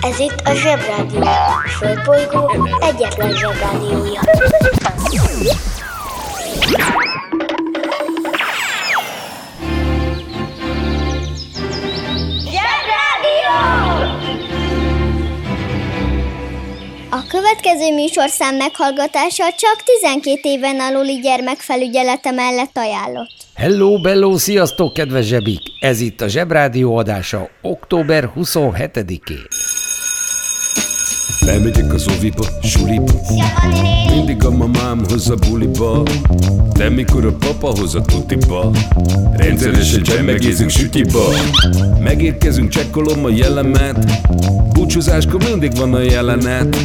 Ez itt a Zsebrádió, a Földbolygó egyetlen Zsebrádiója. Zsebrádió! A következő műsorszám meghallgatása csak 12 éven aluli gyermekfelügyelete mellett ajánlott. Hello, bello, sziasztok, kedves zsebik! Ez itt a Zsebrádió adása október 27-én. Elmegyek az óviba, suliba, mindig a mamám hozza buliba, de mikor a papa hozza tutiba, rendszeresen csemmegézünk sütiba. Megérkezünk, csekkolom a jellemet, búcsúzáskor mindig van a jelenet.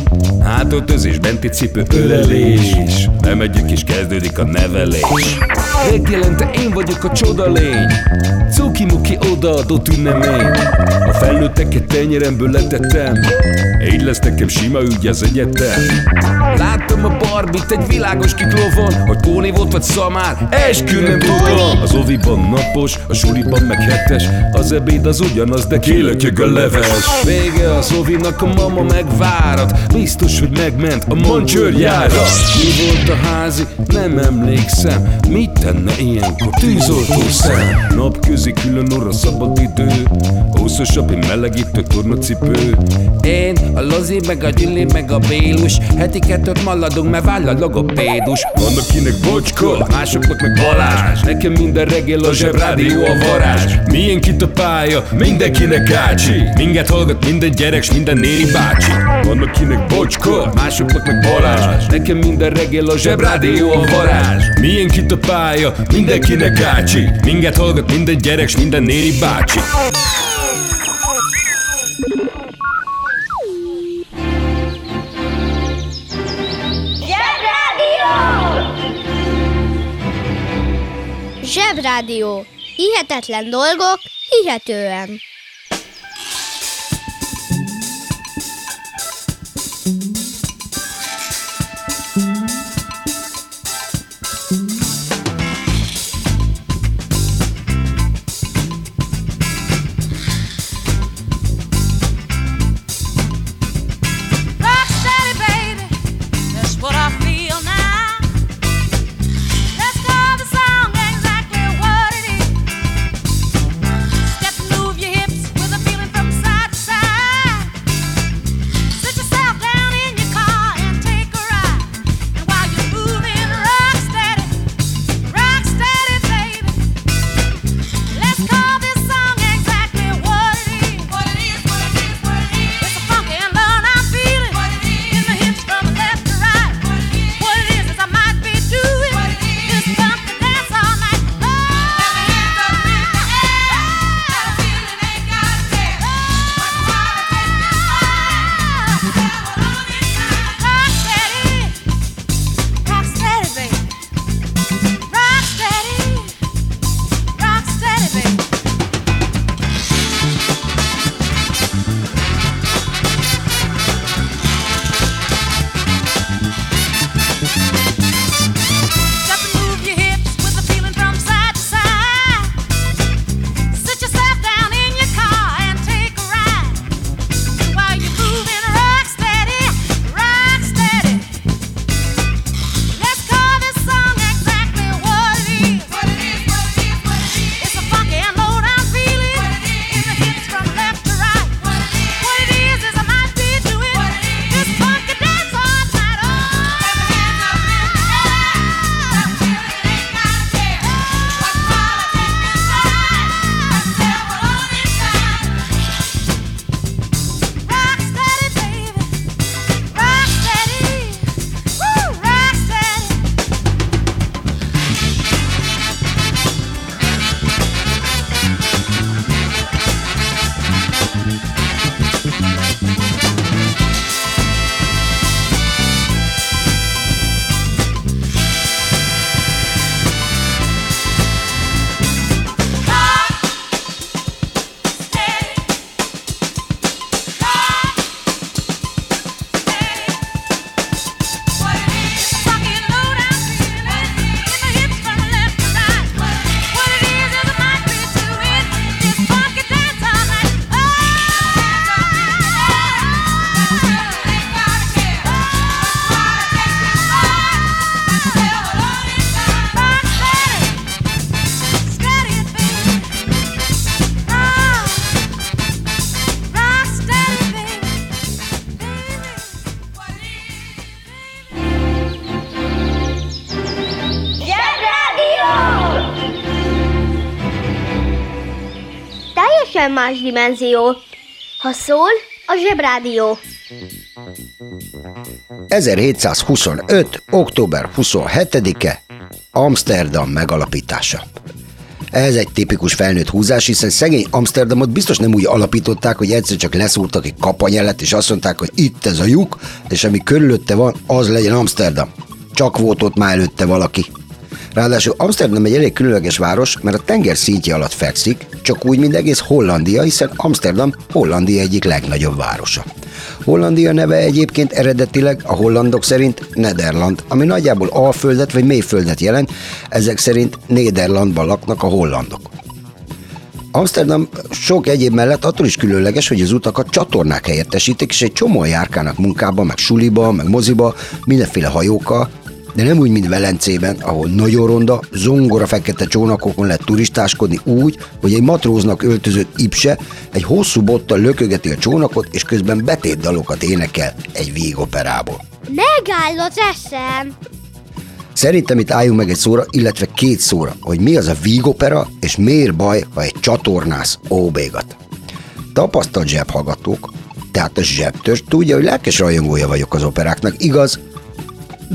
Hátöltözés, benti cipő, ölelés, elmegyünk és kezdődik a nevelés. Megjelente én vagyok a csoda lény, cuki-muki odaadott ünnemény. A felnőtteket tenyeremből letettem, így lesz nekem sima ügy az egyetem. Láttam a Barbit egy világos kiklovon, hogy Póni volt vagy Szamár, eskü nem tudom. Az oviban napos, a suliban meg hetes, az ebéd az ugyanaz, de kélötyög a leves. Vége az ovinak, a mama megvárat, biztos, hogy megment a mancsőrjára. Mi volt a házi? Nem emlékszem, mit tenne ilyenkor tűzoltószem? Napközi külön orra szabadidő, húszosabb, én melegítő tornacipő. Én a Lozi, meg a Gyüli, meg a Bélus, heti kettőt maladunk, mert váll a logopédus. Vannak kinek bocska, másoknak meg Balázs, nekem minden reggel a Zsebrádió a varázs. Milyen itt a pálya, mindenkinek ácsi, minket hallgat minden gyerek s minden néri bácsi. Vannak kinek bocska, másoknak meg Balázs, nekem minden reggel a Zsebrádió a varázs. Milyen itt a pálya, mindenkinek ácsi, minket hallgat minden gyerek s minden néri bácsi. Zsebrádió. Hihetetlen dolgok, hihetően. Down teljesen más dimenzió. Ha szól, a Zsebrádió. 1725. október 27-e, Amsterdam megalapítása. Ez egy tipikus felnőtt húzás, hiszen szegény Amsterdamot biztos nem úgy alapították, hogy egyszer csak leszúrtak egy kapanyelet, és azt mondták, hogy itt ez a lyuk, és ami körülötte van, az legyen Amsterdam. Csak volt ott már előtte valaki. Ráadásul Amsterdam egy elég különleges város, mert a tenger szintje alatt fekszik, csak úgy, mint egész Hollandia, hiszen Amsterdam Hollandia egyik legnagyobb városa. Hollandia neve egyébként eredetileg a hollandok szerint Nederland, ami nagyjából alföldet vagy mélyföldet jelent, ezek szerint Nederlandban laknak a hollandok. Amsterdam sok egyéb mellett attól is különleges, hogy az utakat csatornák helyettesítik, és egy csomóan járkálnak munkába, meg suliba, meg moziba, mindenféle hajókkal, de nem úgy, mint Velencében, ahol nagyon ronda, zongora fekete csónakokon lehet turistáskodni úgy, hogy egy matróznak öltözött ipse egy hosszú bottal lökögeti a csónakot, és közben betétdalokat énekel egy vígoperából. Megáll az eszem! Szerintem itt álljunk meg egy szóra, illetve két szóra, hogy mi az a vígopera, és miért baj, ha egy csatornász óbégat. Tapasztalt zsebhallgatók, tehát a zsebtörs tudja, hogy lelkes rajongója vagyok az operáknak, igaz?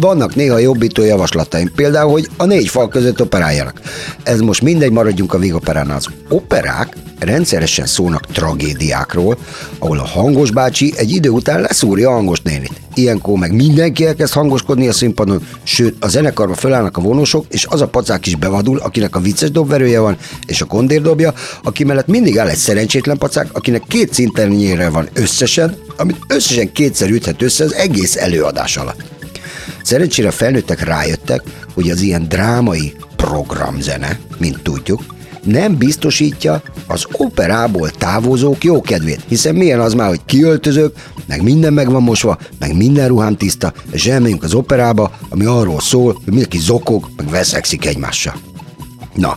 Vannak néha jobbító javaslataim, például, hogy a négy fal között operáljanak. Ez most mindegy, maradjunk a vígoperánál. Az operák rendszeresen szólnak tragédiákról, ahol a hangos bácsi egy idő után leszúrja a hangos nénit. Ilyenkor meg mindenki elkezd hangoskodni a színpadon, sőt, a zenekarba fölállnak a vonósok, és az a pacák is bevadul, akinek a vicces dobverője van, és a kondér dobja, aki mellett mindig áll egy szerencsétlen pacák, akinek két szinternyére van összesen, amit összesen kétszer üthet össze az egész előadás alatt. Szerencsére a felnőttek rájöttek, hogy az ilyen drámai programzene, mint tudjuk, nem biztosítja az operából távozók jó kedvét, hiszen milyen az már, hogy kiöltözök, meg minden meg van mosva, meg minden ruhám tiszta, és elmegyünk az operába, ami arról szól, hogy mindenki zokog, meg veszekszik egymással. Na,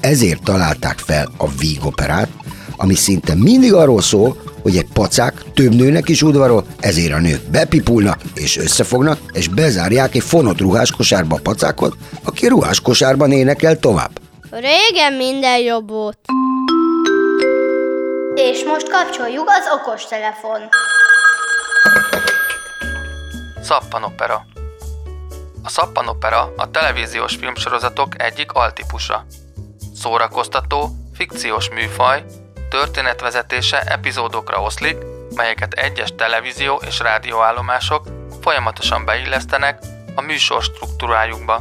ezért találták fel a vígoperát, ami szinte mindig arról szól, hogy egy pacák több nőnek is udvarol, ezért a nők bepipulnak és összefognak, és bezárják egy fonott ruháskosárba a pacákot, aki ruháskosárban énekel tovább. Régen minden jobb volt. És most kapcsoljuk az okostelefon. Szappanopera. A szappanopera a televíziós filmsorozatok egyik altípusa. Szórakoztató, fikciós műfaj, történetvezetése epizódokra oszlik, melyeket egyes televízió és rádióállomások folyamatosan beillesztenek a műsor struktúrájukba.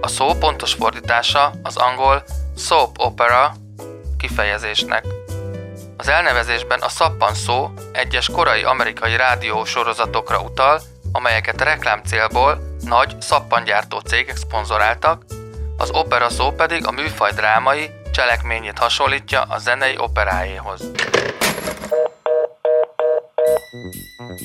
A szó pontos fordítása az angol soap opera kifejezésnek. Az elnevezésben a szappan szó egyes korai amerikai rádiósorozatokra utal, amelyeket reklámcélból nagy szappangyártó cégek szponzoráltak, az opera szó pedig a műfaj drámai cselekményét hasonlítja a zenei operáéhoz.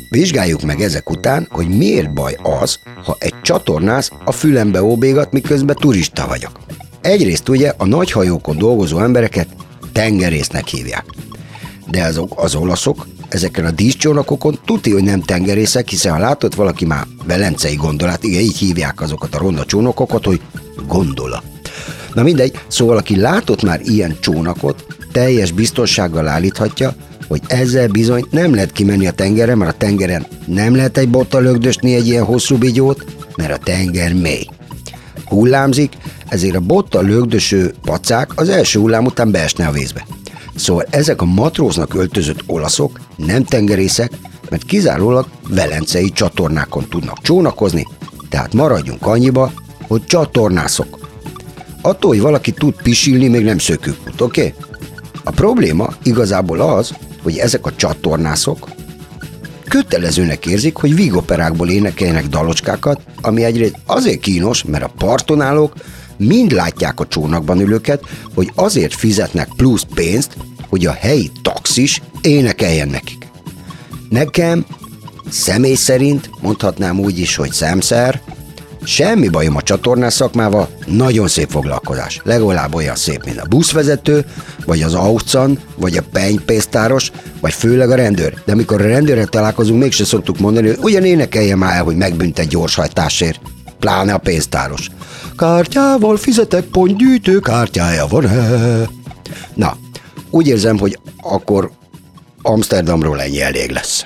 Vizsgáljuk meg ezek után, hogy miért baj az, ha egy csatornász a fülembe óbégat, miközben turista vagyok. Egyrészt ugye a nagy hajókon dolgozó embereket tengerésznek hívják. De azok az olaszok ezeken a díszcsónakokon tuti, hogy nem tengerészek, hiszen ha látott valaki már velencei gondolát, igen, így hívják azokat a ronda csónakokat, hogy gondola. Na mindegy, szóval aki látott már ilyen csónakot, teljes biztonsággal állíthatja, hogy ezzel bizony nem lehet kimenni a tengerre, mert a tengeren nem lehet egy bottal lögdösni egy ilyen hosszú bigyót, mert a tenger mély. Hullámzik, ezért a bottal lögdöső pacák az első hullám után beesne a vízbe. Szóval ezek a matróznak öltözött olaszok nem tengerészek, mert kizárólag velencei csatornákon tudnak csónakozni, tehát maradjunk annyiba, hogy csatornászok. Attól, hogy valaki tud pisilni, még nem szökőkút, oké? A probléma igazából az, hogy ezek a csatornászok kötelezőnek érzik, hogy vígoperákból énekeljenek dalocskákat, ami egyrészt azért kínos, mert a parton állók mind látják a csónakban ülőket, hogy azért fizetnek plusz pénzt, hogy a helyi taxis énekeljen nekik. Nekem személy szerint, mondhatnám úgy is, hogy szemszer, semmi bajom a csatornás szakmával, nagyon szép foglalkozás. Legalább olyan szép, mint a buszvezető, vagy az auccan, vagy a penypénztáros, vagy főleg a rendőr. De amikor a rendőrrel találkozunk, mégse szoktuk mondani, hogy ugyan énekeljen már el, hogy megbünt egy gyorshajtásért. Pláne a pénztáros. Kártyával fizetek, pontgyűjtő kártyája van-e? Na, Úgy érzem, hogy akkor Amsterdamról ennyi elég lesz.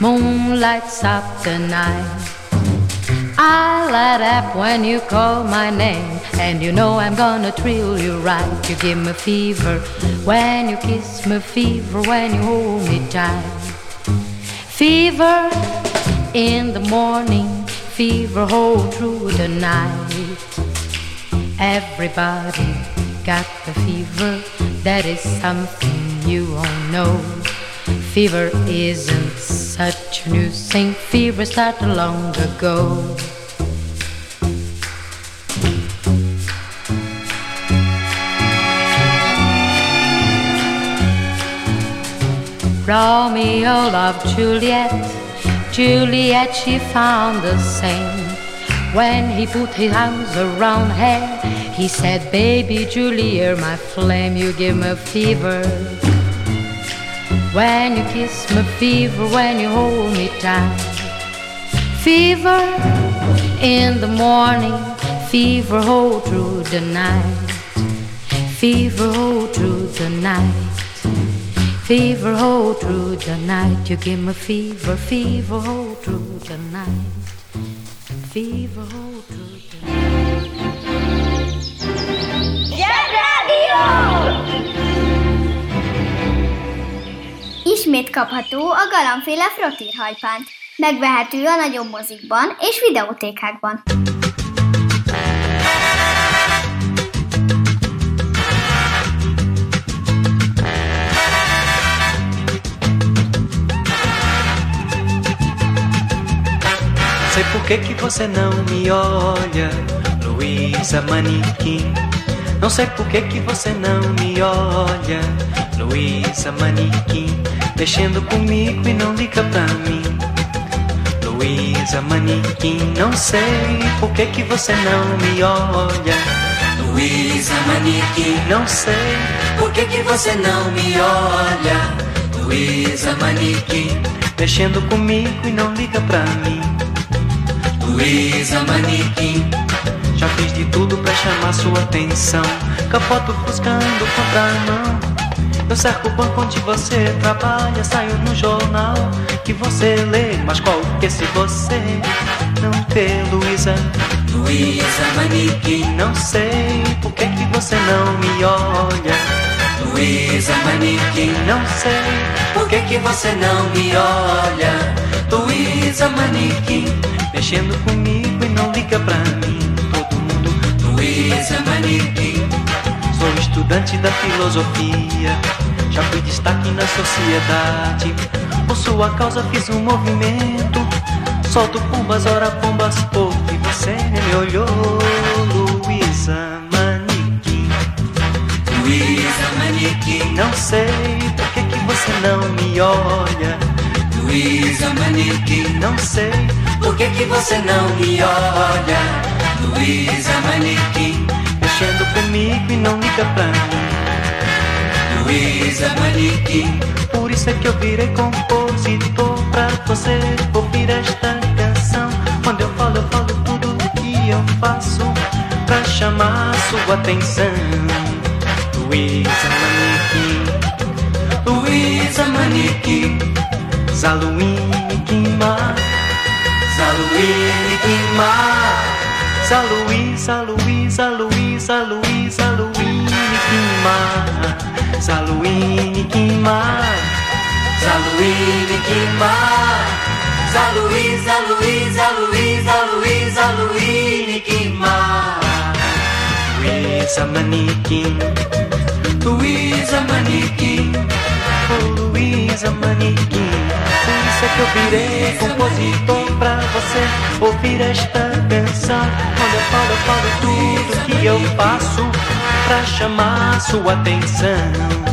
moon lights up the night. I light up when you call my name, and you know I'm gonna thrill you right. You give me fever when you kiss me, fever when you hold me tight. Fever in the morning, fever all through the night. Everybody got the fever, that is something you all know. Fever isn't such a new thing, fever started long ago. Romeo loved Juliet, Juliet she found the same. When he put his arms around her, he said, baby Juliet, my flame, you give me fever when you kiss me, fever when you hold me tight. Fever in the morning, fever all through the night. Fever all through the night, fever all through the night. You give me fever, fever all through the night. Fever all through the night. Zsebrádió! Ismét kapható a galambféle frottírhajpánt. Megvehető a nagyobb mozikban és videótékákban. Sei por que que você não me olha, Luísa Manequim. Não sei por que que você não me olha, Luísa Manequim. Mexendo comigo e não liga pra mim, Luísa Manequim. Não sei por que que você não me olha, Luísa Manequim. Não sei por que que você não me olha, Luísa Manequim. Mexendo comigo e não liga pra mim, Luísa Manequim. Já fiz de tudo pra chamar sua atenção, capoto buscando contramão. Eu cerco o banco onde você trabalha, saio no jornal que você lê. Mas qual que se você não ter, Luísa, Luísa Manequim. Não sei por que que você não me olha, Luísa Manequim. Não sei por que que você não me olha, Luísa Manequim. Mexendo comigo e não liga pra mim, todo mundo, Luísa Manequim. Sou estudante da filosofia, já fui destaque na sociedade. Por sua causa fiz um movimento, solto pombas, ora pombas pouco. E você me olhou, Luísa Manequim, Luísa Manequim. Não sei por que que você não me olha, Luísa Manequim. Não sei por que que você não me olha, Luísa Manequim. Mexendo comigo e não liga pra mim, Luísa Manequim. Por isso é que eu virei compositor, pra você ouvir esta canção. Quando eu falo tudo o que eu faço pra chamar sua atenção, Luísa Manequim, Luísa Manequim. Zaluíne Guimá, Zaluíne Guimá, Zaluísa, Luísa, Luísa, Luísa, Luíne Guimá, Zaluíne Guimá, Zaluíne Guimá, Zaluísa, Luísa, Luísa, Luísa, Luíne Guimá. Who is a mannequin? Who is a mannequin? Oh, who is a mannequin? Por isso é que eu virei compositor pra você ouvir esta canção. Quando eu falo tudo que eu faço pra chamar sua atenção.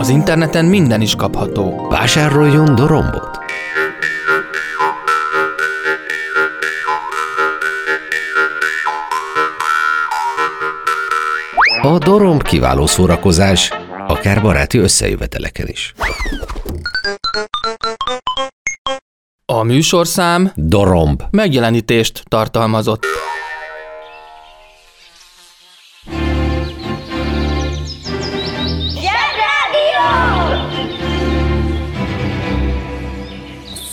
Az interneten minden is kapható. Vásároljon dorombot! A doromb kiváló szórakozás, akár baráti összejöveteleken is. A műsorszám doromb megjelenítést tartalmazott.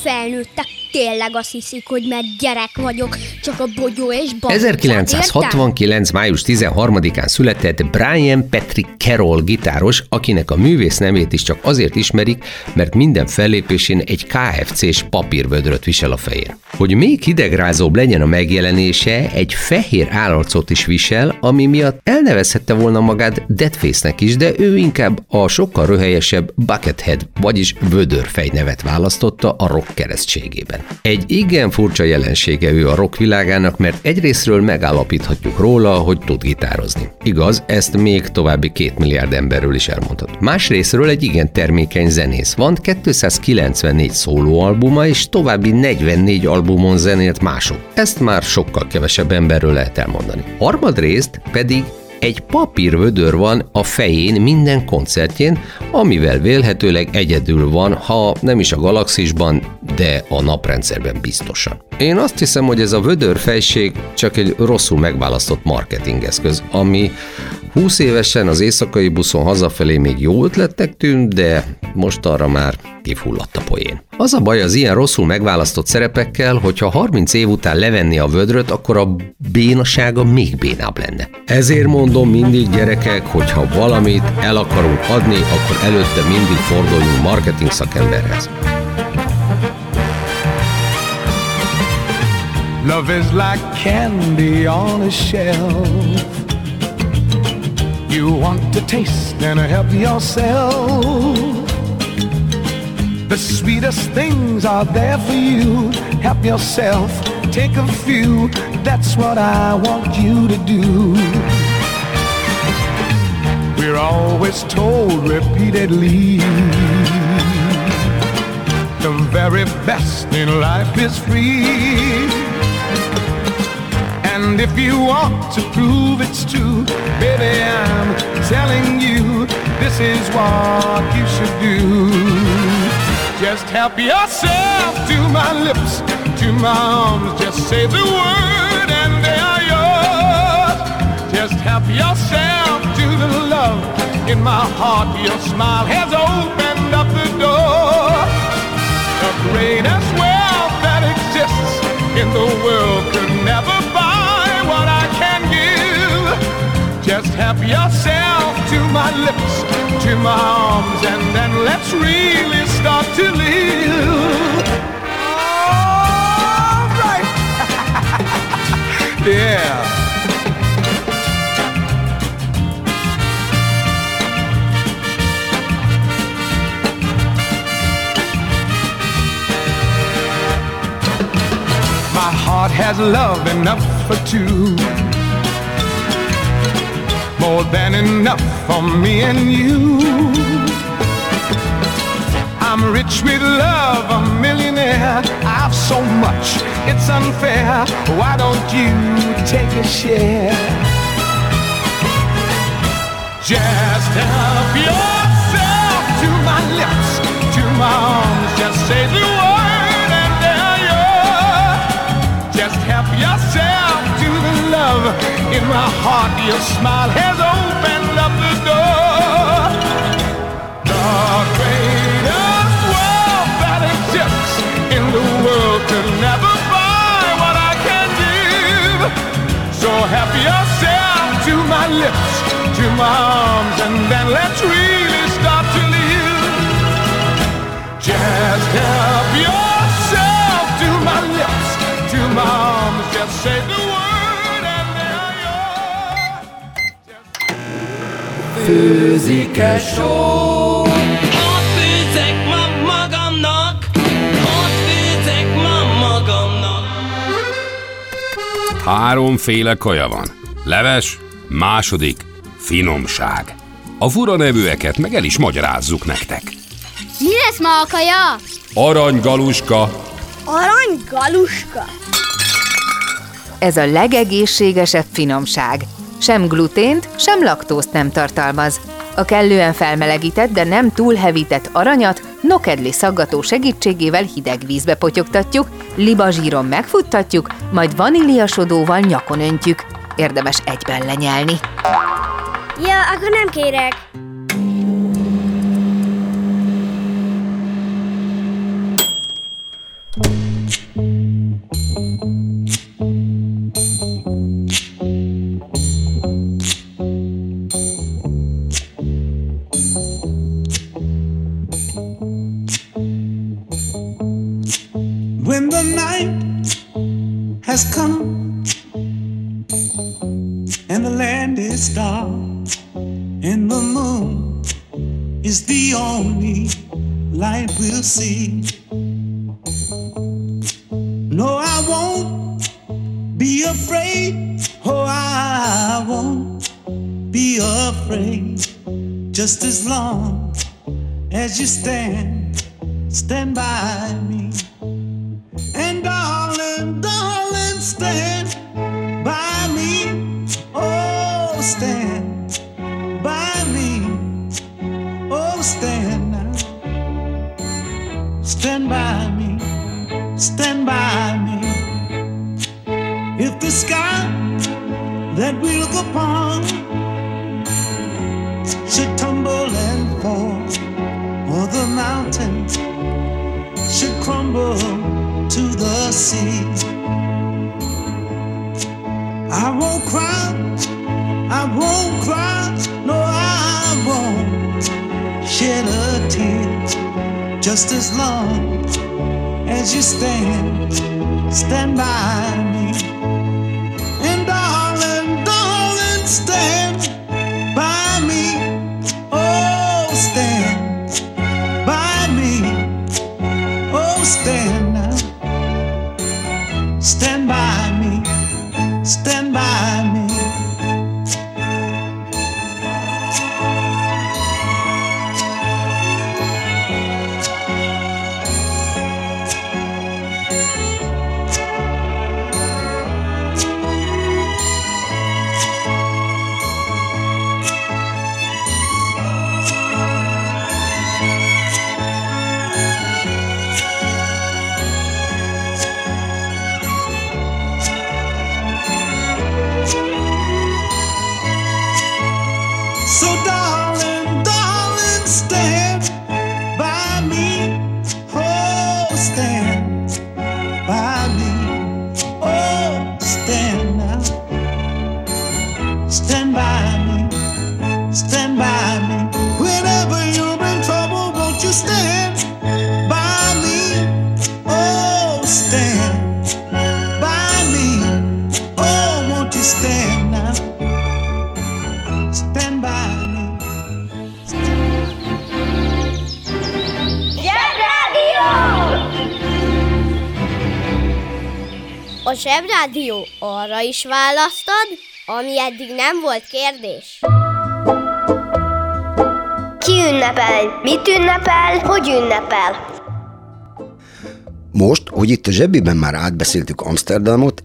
Felnőttek tényleg azt hiszik, hogy mert gyerek vagyok, csak a bogyó és babot. 1969. május 13-án született Brian Patrick Carroll gitáros, akinek a művész nevét is csak azért ismerik, mert minden fellépésén egy KFC-s papírvödröt visel a fején. Hogy még hidegrázóbb legyen a megjelenése, egy fehér állarcot is visel, ami miatt elnevezhette volna magát Deadface-nek is, de ő inkább a sokkal röhelyesebb Buckethead, vagyis vödörfej nevet választotta a rock keresztségében. Egy igen furcsa jelensége ő a rock világának, mert egyrésztről megállapíthatjuk róla, hogy tud gitározni. Igaz, ezt még további 2 milliárd emberről is elmondhat. Másrésztről egy igen termékeny zenész van, 294 szólóalbuma és további 44 albumon zenélt mások. Ezt már sokkal kevesebb emberről lehet elmondani. Harmadrészt pedig egy papírvödör van a fején minden koncertjén, amivel vélhetőleg egyedül van, ha nem is a galaxisban, de a naprendszerben biztosan. Én azt hiszem, hogy ez a vödörfejség csak egy rosszul megválasztott marketingeszköz, ami 20 évesen az éjszakai buszon hazafelé még jó ötletnek tűnt, de most arra már kifulladt a poén. Az a baj az ilyen rosszul megválasztott szerepekkel, hogyha 30 év után levenni a vödröt, akkor a bénasága még bénább lenne. Ezért mondom mindig, gyerekek, hogyha valamit el akarunk adni, akkor előtte mindig forduljunk marketing szakemberhez. Love is like candy on a shelf. You want to taste and help yourself. The sweetest things are there for you. Help yourself, take a few. That's what I want you to do. We're always told repeatedly, the very best in life is free. And if you want to prove it's true, baby, I'm telling you, this is what you should do. Just help yourself to my lips, to my arms, just say the word and they are yours. Just help yourself to the love in my heart, your smile has opened up the door. The greatest wealth that exists in the world could never buy what I can give. Just help yourself to my lips, to my arms, and then let's really start to live. All right. Yeah. My heart has love enough for two, more than enough for me and you. I'm rich with love, a millionaire. I've so much, it's unfair. Why don't you take a share? Just help yourself to my lips, to my arms, just say the word. Just help yourself to the love in my heart. Your smile has opened up the door. The greatest wealth that exists in the world could never buy what I can give. So help yourself to my lips, to my arms, and then let's really start to live. székes só. Ott főzek ma magamnak, ott főzek ma magamnak. Háromféle kaja van. Leves, második, finomság. A fura nevűeket meg el is magyarázzuk nektek. Mi lesz ma a kaja? Aranygaluska. Aranygaluska? Ez a legegészségesebb finomság. Sem glutént, sem laktózt nem tartalmaz. A kellően felmelegített, de nem túl hevített aranyat nokedli szaggató segítségével hideg vízbe potyogtatjuk, libazsíron megfuttatjuk, majd vaníliasodóval nyakon öntjük. Érdemes egyben lenyelni. Ja, akkor nem kérek. When the night has come and the land is dark and the moon is the only light we'll see. No, I won't be afraid. Oh, I won't be afraid. Just as long as you stand by me. And darling, darling, stand by me. Oh, stand by me. Oh, stand now. Stand by me. Stand by me. If the sky that we look upon should tumble and fall, or the mountains should crumble to the sea, I won't cry, I won't cry. No, I won't shed a tear. Just as long as you stand by me. And darling, darling, stand by me. Oh, stand by me. Oh, stand. Stand by me, stand by me. A Zsebrádió arra is választ ad, ami eddig nem volt kérdés. Ki ünnepel? Mit ünnepel? Hogy ünnepel? Most, hogy itt a zsebiben már átbeszéltük Amsterdamot,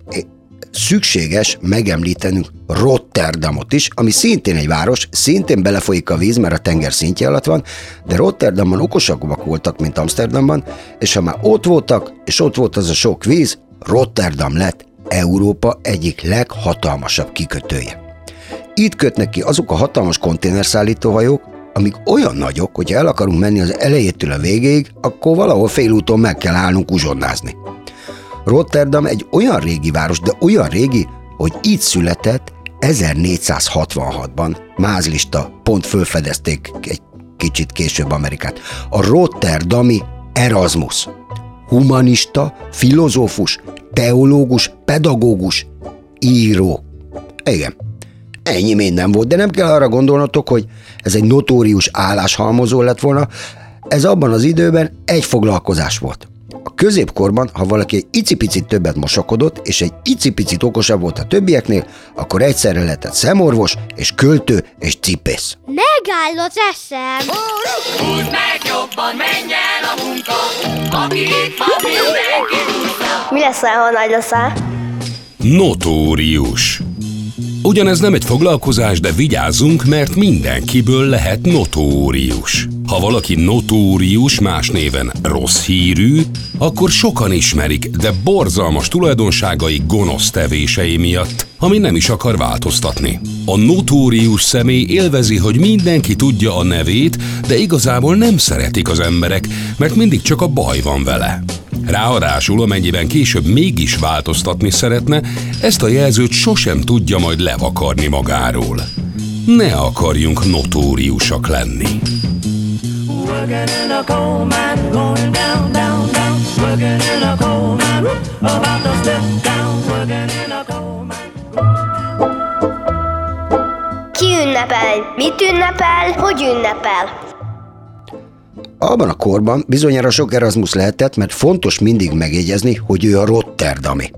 szükséges megemlítenünk Rotterdamot is, ami szintén egy város, szintén belefolyik a víz, mert a tenger szintje alatt van, de Rotterdamban okosabbak voltak, mint Amsterdamban, és ha már ott voltak, és ott volt az a sok víz, Rotterdam lett Európa egyik leghatalmasabb kikötője. Itt kötnek ki azok a hatalmas konténerszállítóhajók, amik olyan nagyok, hogyha el akarunk menni az elejétől a végéig, akkor valahol félúton meg kell állnunk uzsonnázni. Rotterdam egy olyan régi város, de olyan régi, hogy itt született 1466-ban. Mázlista, pont fölfedezték egy kicsit később Amerikát. A rotterdami Erasmus. Humanista, filozófus, teológus, pedagógus, író. Igen, ennyi minden volt, de nem kell arra gondolnotok, hogy ez egy notórius álláshalmozó lett volna, ez abban az időben egy foglalkozás volt. A középkorban, ha valaki egy icipicit többet mosakodott, és egy icipicit okosabb volt a többieknél, akkor egyszerre lehetett szemorvos, és költő, és cipész. Megáll az eszem! Húzd meg jobban, menj el a munka, aki itt van, mindenki tudja. Mi leszel, ha nagy leszel? Notórius. Ugyanez nem egy foglalkozás, de vigyázzunk, mert mindenkiből lehet notórius. Ha valaki notórius, más néven rossz hírű, akkor sokan ismerik, de borzalmas tulajdonságai gonosz tevései miatt, ami nem is akar változtatni. A notórius személy élvezi, hogy mindenki tudja a nevét, de igazából nem szeretik az emberek, mert mindig csak a baj van vele. Ráadásul, amennyiben később mégis változtatni szeretne, ezt a jelzőt sosem tudja majd levakarni magáról. Ne akarjunk notóriusak lenni. Ki ünnepel? Mit ünnepel? Hogy ünnepel? Abban a korban bizonyára sok Erasmus lehetett, mert fontos mindig megjegyezni, hogy ő a rotterdami.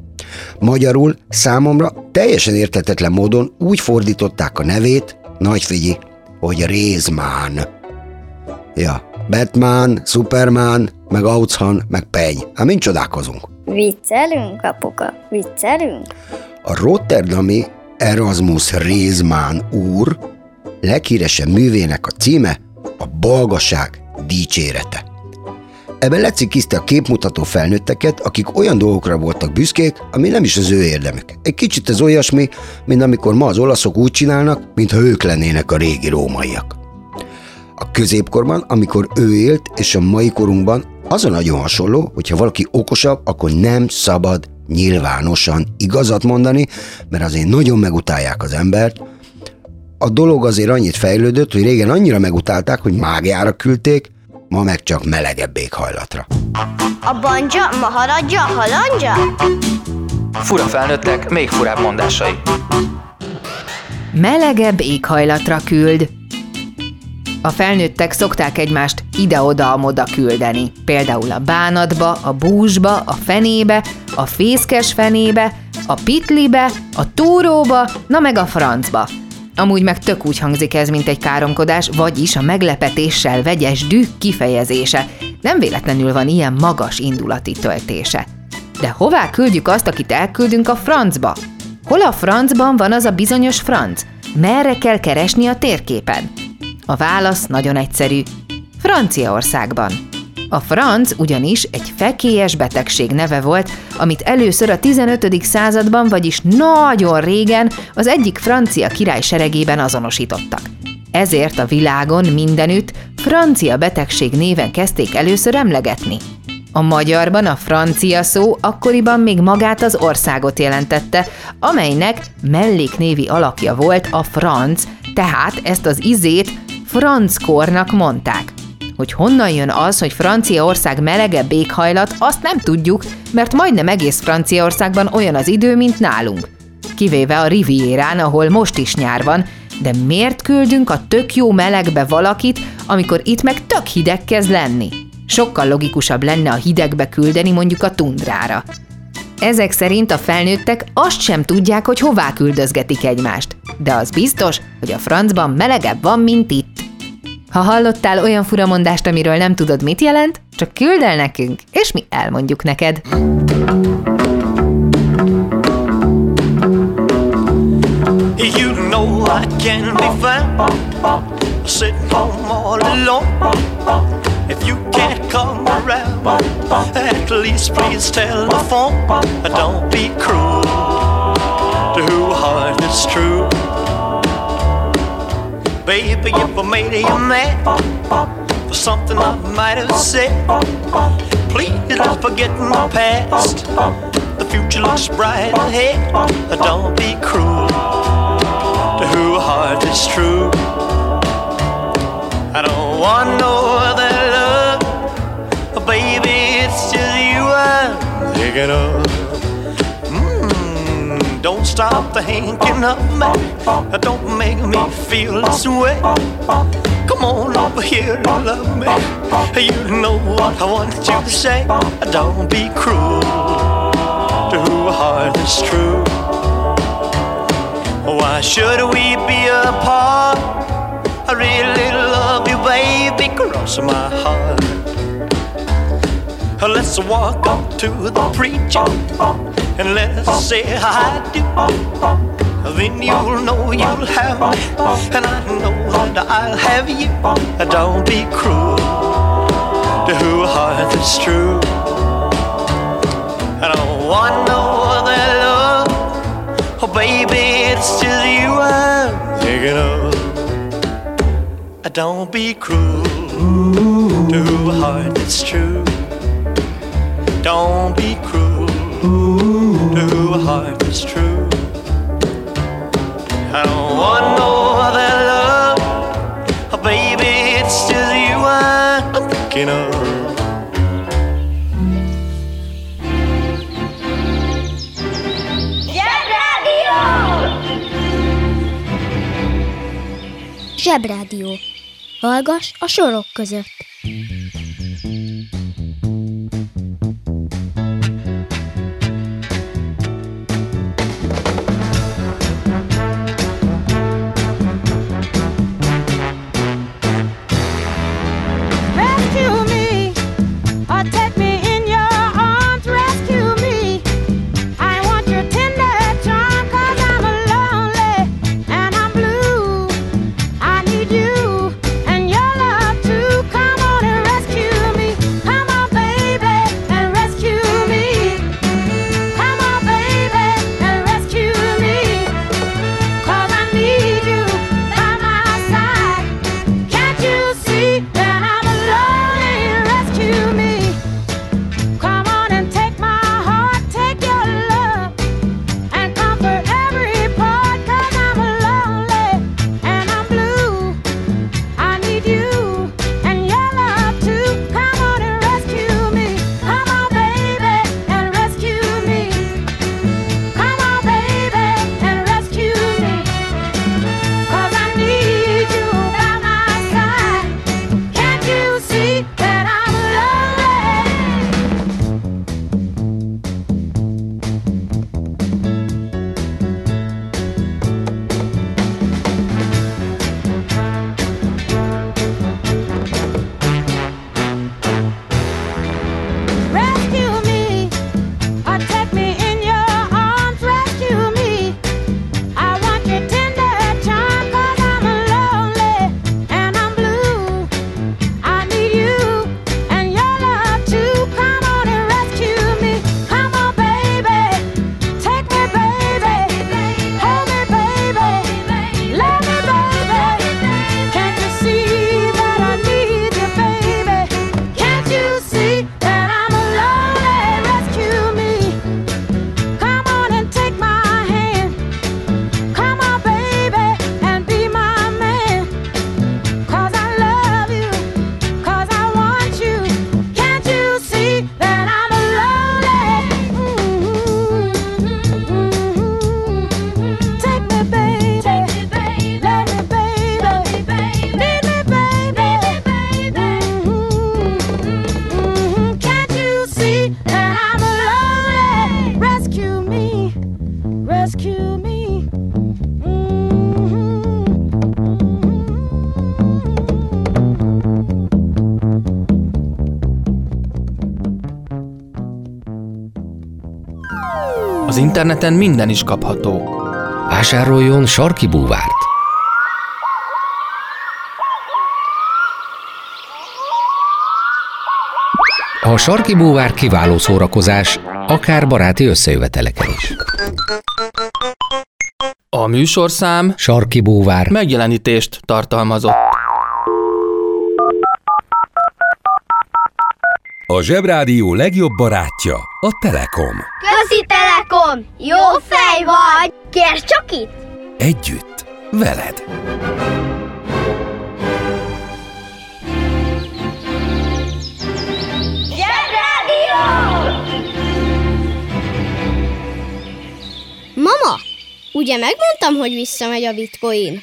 Magyarul számomra teljesen érthetetlen módon úgy fordították a nevét, nagy figyi, hogy Rézmán. Ja, Batman, Superman, meg Auchan, meg Peny. Hát mind csodálkozunk. Viccelünk, apuka, viccelünk. A rotterdami Erasmus Rézmán úr leghíresebb művének a címe a Balgaság Dicsérete. Ebben lecikizte a képmutató felnőtteket, akik olyan dolgokra voltak büszkék, ami nem is az ő érdemük. Egy kicsit ez olyasmi, mint amikor ma az olaszok úgy csinálnak, mintha ők lennének a régi rómaiak. A középkorban, amikor ő élt, és a mai korunkban az a nagyon hasonló, hogyha valaki okosabb, akkor nem szabad nyilvánosan igazat mondani, mert azért nagyon megutálják az embert. A dolog azért annyit fejlődött, hogy régen annyira megutálták, hogy mágiára küldték, ma meg csak melegebb éghajlatra. A banja, maharadja, halandja? Fura felnőttek, még furább mondásai. Melegebb éghajlatra küld. A felnőttek szokták egymást ide-oda-amoda küldeni. Például a bánatba, a búzsba, a fenébe, a fészkes fenébe, a pitlibe, a túróba, na meg a francba. Amúgy meg tök úgy hangzik ez, mint egy káromkodás, vagyis a meglepetéssel vegyes düh kifejezése. Nem véletlenül van ilyen magas indulati töltése. De hová küldjük azt, akit elküldünk a francba? Hol a francban van az a bizonyos franc? Merre kell keresni a térképen? A válasz nagyon egyszerű. Franciaországban. A franc ugyanis egy fekélyes betegség neve volt, amit először a 15. században, vagyis nagyon régen az egyik francia király seregében azonosítottak. Ezért a világon mindenütt francia betegség néven kezdték először emlegetni. A magyarban a francia szó akkoriban még magát az országot jelentette, amelynek melléknévi alakja volt a franc, tehát ezt az izét franckornak mondták. Hogy honnan jön az, hogy Franciaország melegebb éghajlat, azt nem tudjuk, mert majdnem egész Franciaországban olyan az idő, mint nálunk. Kivéve a Rivierán, ahol most is nyár van, de miért küldünk a tök jó melegbe valakit, amikor itt meg tök hideg kezd lenni? Sokkal logikusabb lenne a hidegbe küldeni mondjuk a tundrára. Ezek szerint a felnőttek azt sem tudják, hogy hová küldözgetik egymást, de az biztos, hogy a francban melegebb van, mint itt. Ha hallottál olyan furamondást, amiről nem tudod, mit jelent, csak küld el nekünk, és mi elmondjuk neked. Baby, if I made you mad for something I might have said, please don't forget my past. The future looks bright ahead. Don't be cruel to who heart is true. I don't want no other love, baby, it's just you I'm thinking of. Don't stop thinking of me. Don't make me feel this way. Come on over here and love me. You know what I want you to say. Don't be cruel to a heart that's true. Why should we be apart? I really love you, baby, cross my heart. Let's walk up to the preacher and let's say I do. Then you'll know you'll have me, and I know that I'll have you. Don't be cruel to a heart that's true. I don't want no other love. Oh, baby, it's just you I'm thinking of. Don't be cruel to a heart that's true. Don't be cruel to a heart that's true. I don't want no other love. Oh, baby, it's just you I'm thinking of. Zsebrádió! Zsebrádió. Hallgass a sorok között. Az interneten minden is kapható. Vásároljon sarki búvárt! A sarki búvár kiváló szórakozás, akár baráti összejöveteleken is. A műsorszám Sarki búvár megjelenítést tartalmazott. A Zsebrádió legjobb barátja a Telekom. Köszi, Telekom! Jó fej vagy! Kérd csak itt! Együtt, veled! Zsebrádió! Mama, Ugye megmondtam, hogy visszamegy a bitcoin?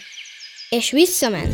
És visszament.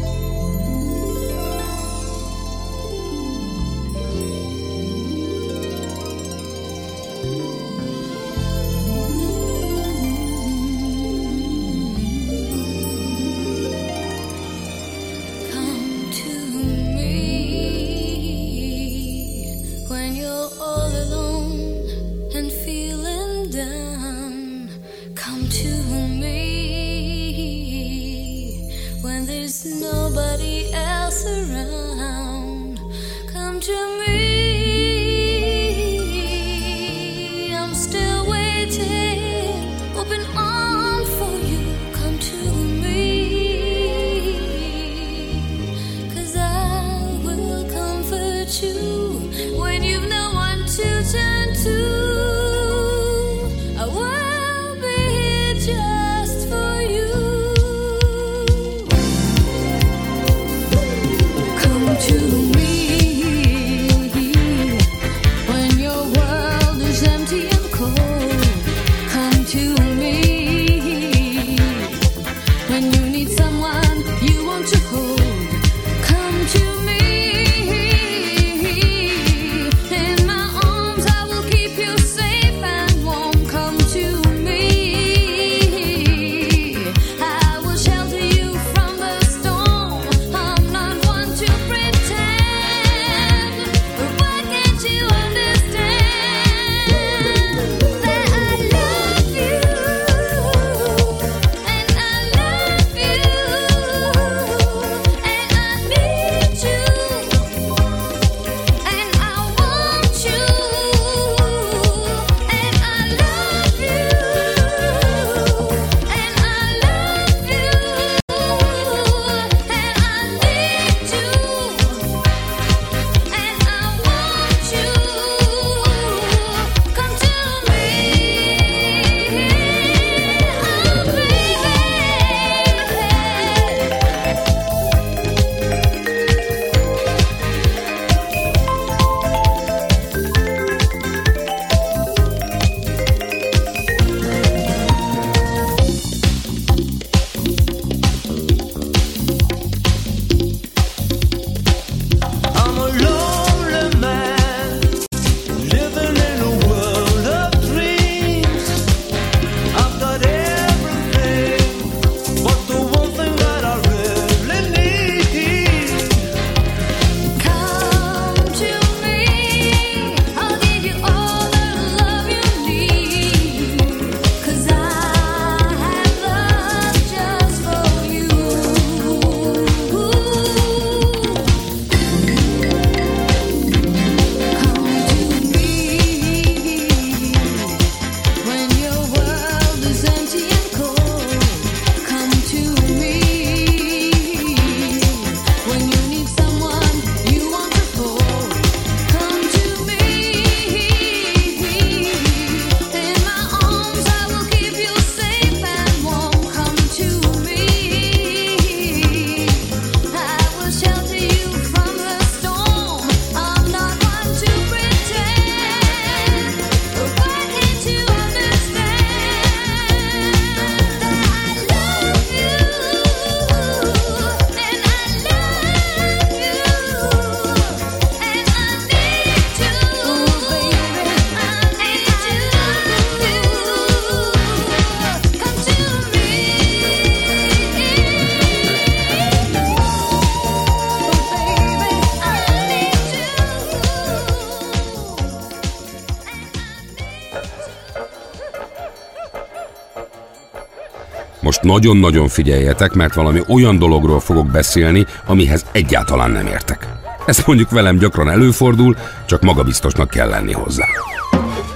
Most nagyon-nagyon figyeljetek, mert valami olyan dologról fogok beszélni, amihez egyáltalán nem értek. Ez mondjuk velem gyakran előfordul, csak magabiztosnak kell lenni hozzá.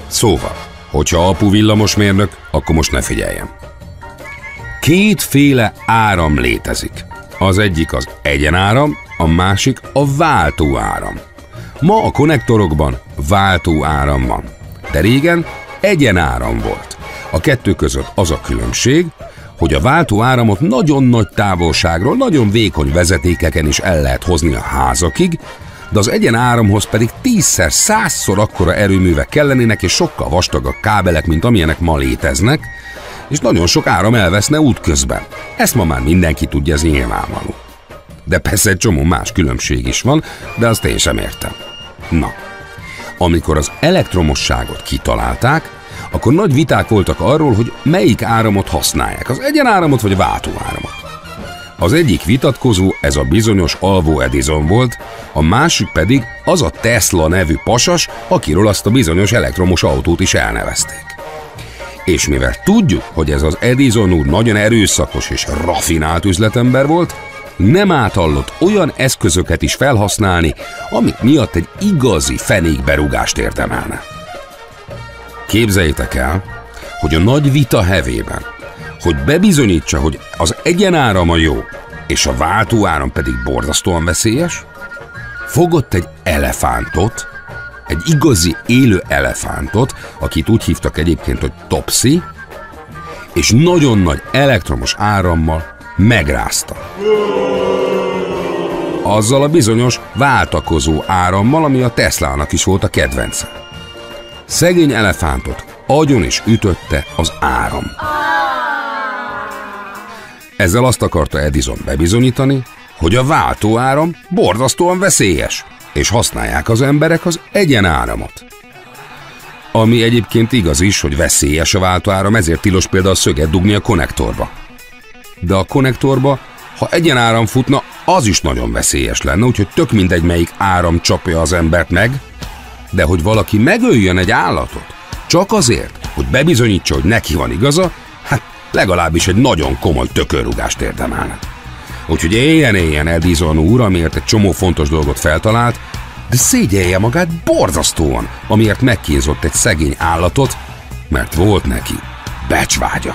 Szóval, hogyha apu villamosmérnök, akkor most ne figyeljem. Kétféle áram létezik. Az egyik az egyenáram, a másik a váltóáram. Ma a konnektorokban váltóáram van, de régen egyenáram volt. A kettő között az a különbség, hogy a váltó áramot nagyon nagy távolságról, nagyon vékony vezetékeken is el lehet hozni a házakig, de az egyen áramhoz pedig 10-100-szor akkora erőművek kellenének, és sokkal vastagabb kábelek, mint amilyenek ma léteznek, és nagyon sok áram elveszne útközben. Ezt ma már mindenki tudja, ez nyilvánvaló. De persze egy csomó más különbség is van, de azt én sem értem. Na, amikor az elektromosságot kitalálták, akkor nagy viták voltak arról, hogy melyik áramot használják, az egyenáramot vagy a váltóáramot. Az egyik vitatkozó ez a bizonyos alvó Edison volt, a másik pedig az a Tesla nevű pasas, akiről azt a bizonyos elektromos autót is elnevezték. És mivel tudjuk, hogy ez az Edison úr nagyon erőszakos és rafinált üzletember volt, nem átallott olyan eszközöket is felhasználni, amik miatt egy igazi fenékberúgást érdemelne. Képzeljétek el, hogy a nagy vita hevében, hogy bebizonyítsa, hogy az egyenáram a jó, és a váltóáram pedig borzasztóan veszélyes, fogott egy elefántot, egy igazi élő elefántot, akit úgy hívtak egyébként, hogy Topsy, és nagyon nagy elektromos árammal megrázta. Azzal a bizonyos váltakozó árammal, ami a Teslának is volt a kedvence. Szegény elefántot agyon is ütötte az áram. Ezzel azt akarta Edison bebizonyítani, hogy a váltóáram borzasztóan veszélyes, és használják az emberek az egyenáramot. Ami egyébként igaz is, hogy veszélyes a váltóáram, ezért tilos például szöget dugni a konnektorba. De a konnektorba, ha egyenáram futna, az is nagyon veszélyes lenne, úgyhogy tök mindegy, melyik áram csapja az embert meg, de hogy valaki megöljön egy állatot, csak azért, hogy bebizonyítsa, hogy neki van igaza, hát legalábbis egy nagyon komoly tökörrugást érdemelne. Úgyhogy éljen Edison úr, amiért egy csomó fontos dolgot feltalált, de szégyelje magát borzasztóan, amiért megkínzott egy szegény állatot, mert volt neki becsvágya.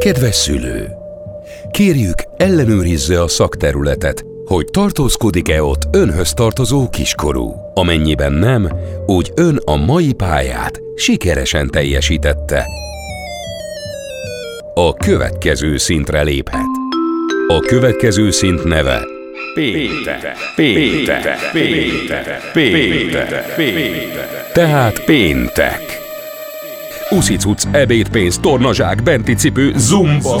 Kedves szülő! Kérjük, ellenőrizze a szakterületet, hogy tartózkodik-e ott önhöz tartozó kiskorú. Amennyiben nem, úgy ön a mai pályát sikeresen teljesítette. A következő szintre léphet. A következő szint neve Péntek. Tehát péntek. Uszicuc, ebédpénz, tornazsák, benti cipő, zumba.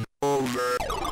up.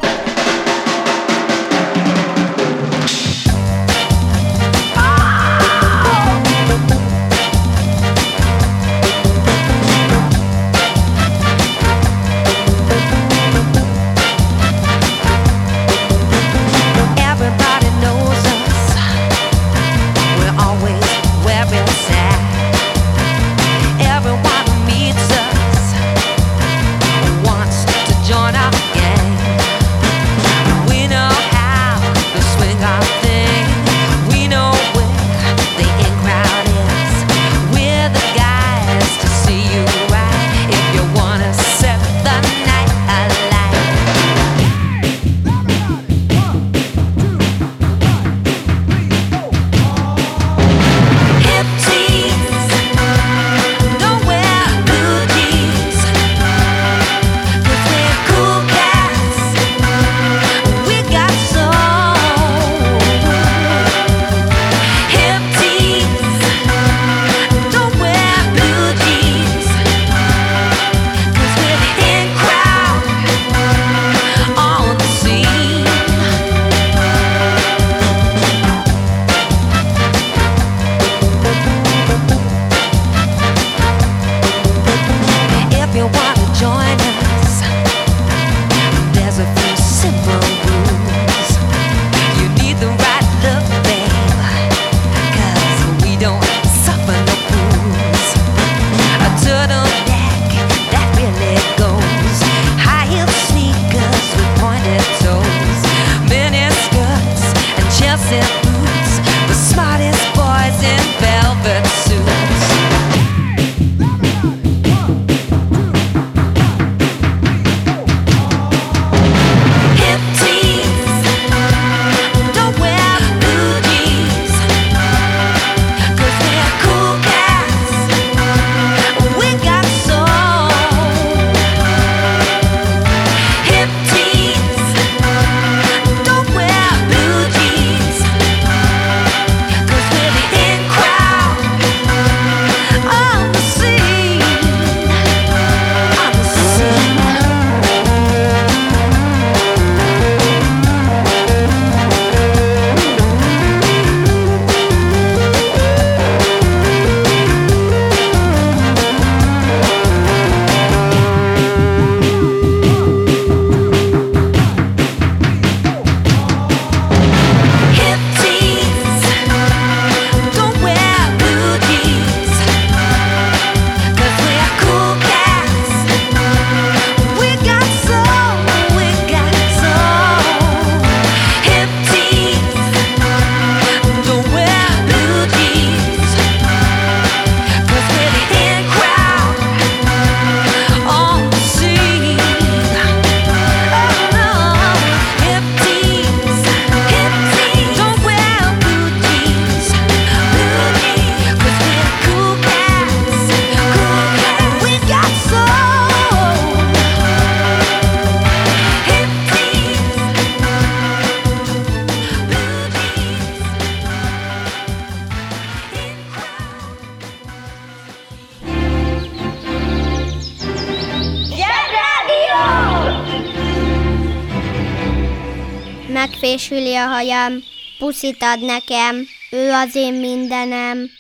megfésüli a hajam, puszit ad nekem, ő az én mindenem.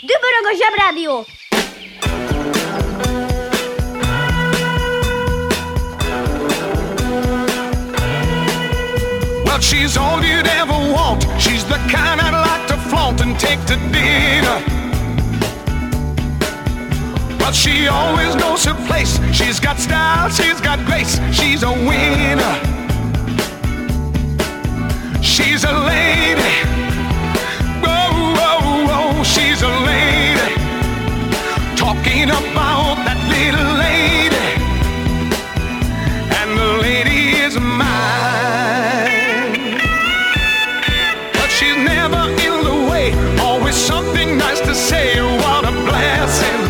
Dübörög a Zsebrádió! Well, she's all you'd ever want. She's the kind I'd like to flaunt and take to dinner. But she always knows her place. She's got style, she's got grace. She's a winner. She's a lady. She's a lady, talking about that little lady, and the lady is mine. But she's never in the way, always something nice to say, what a blessing.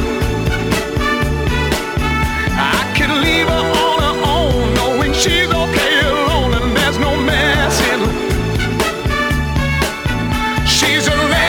I could leave her on her own, knowing she's okay alone and there's no messing. She's a lady.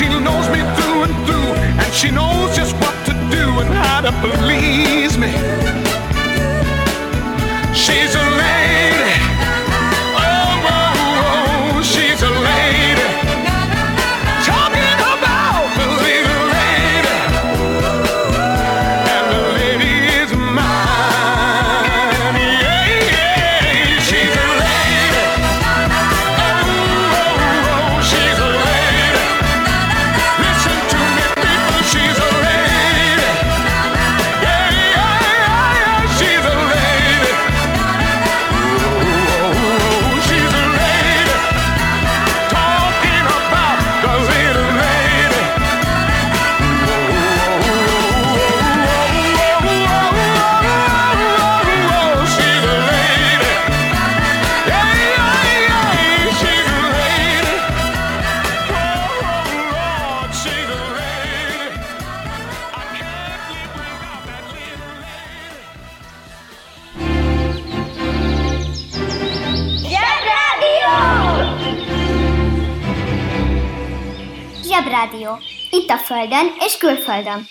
She knows me through and through, and she knows just what to do and how to please me. She's a lady. Zsebrádió. Itt a földön és külföldön.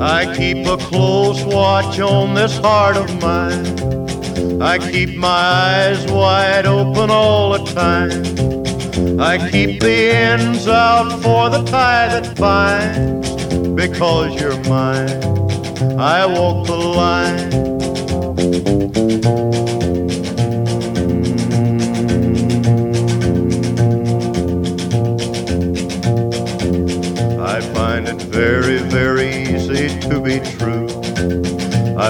I keep a close watch on this heart of mine. I keep my eyes wide open all the time. I keep the ends out for the tie that binds. Because you're mine, I walk the line. I find it very, very easy to be true.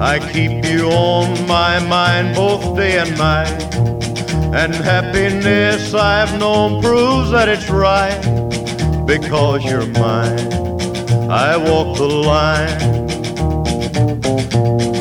I keep you on my mind both day and night. And happiness I've known proves that it's right. Because you're mine, I walk the line.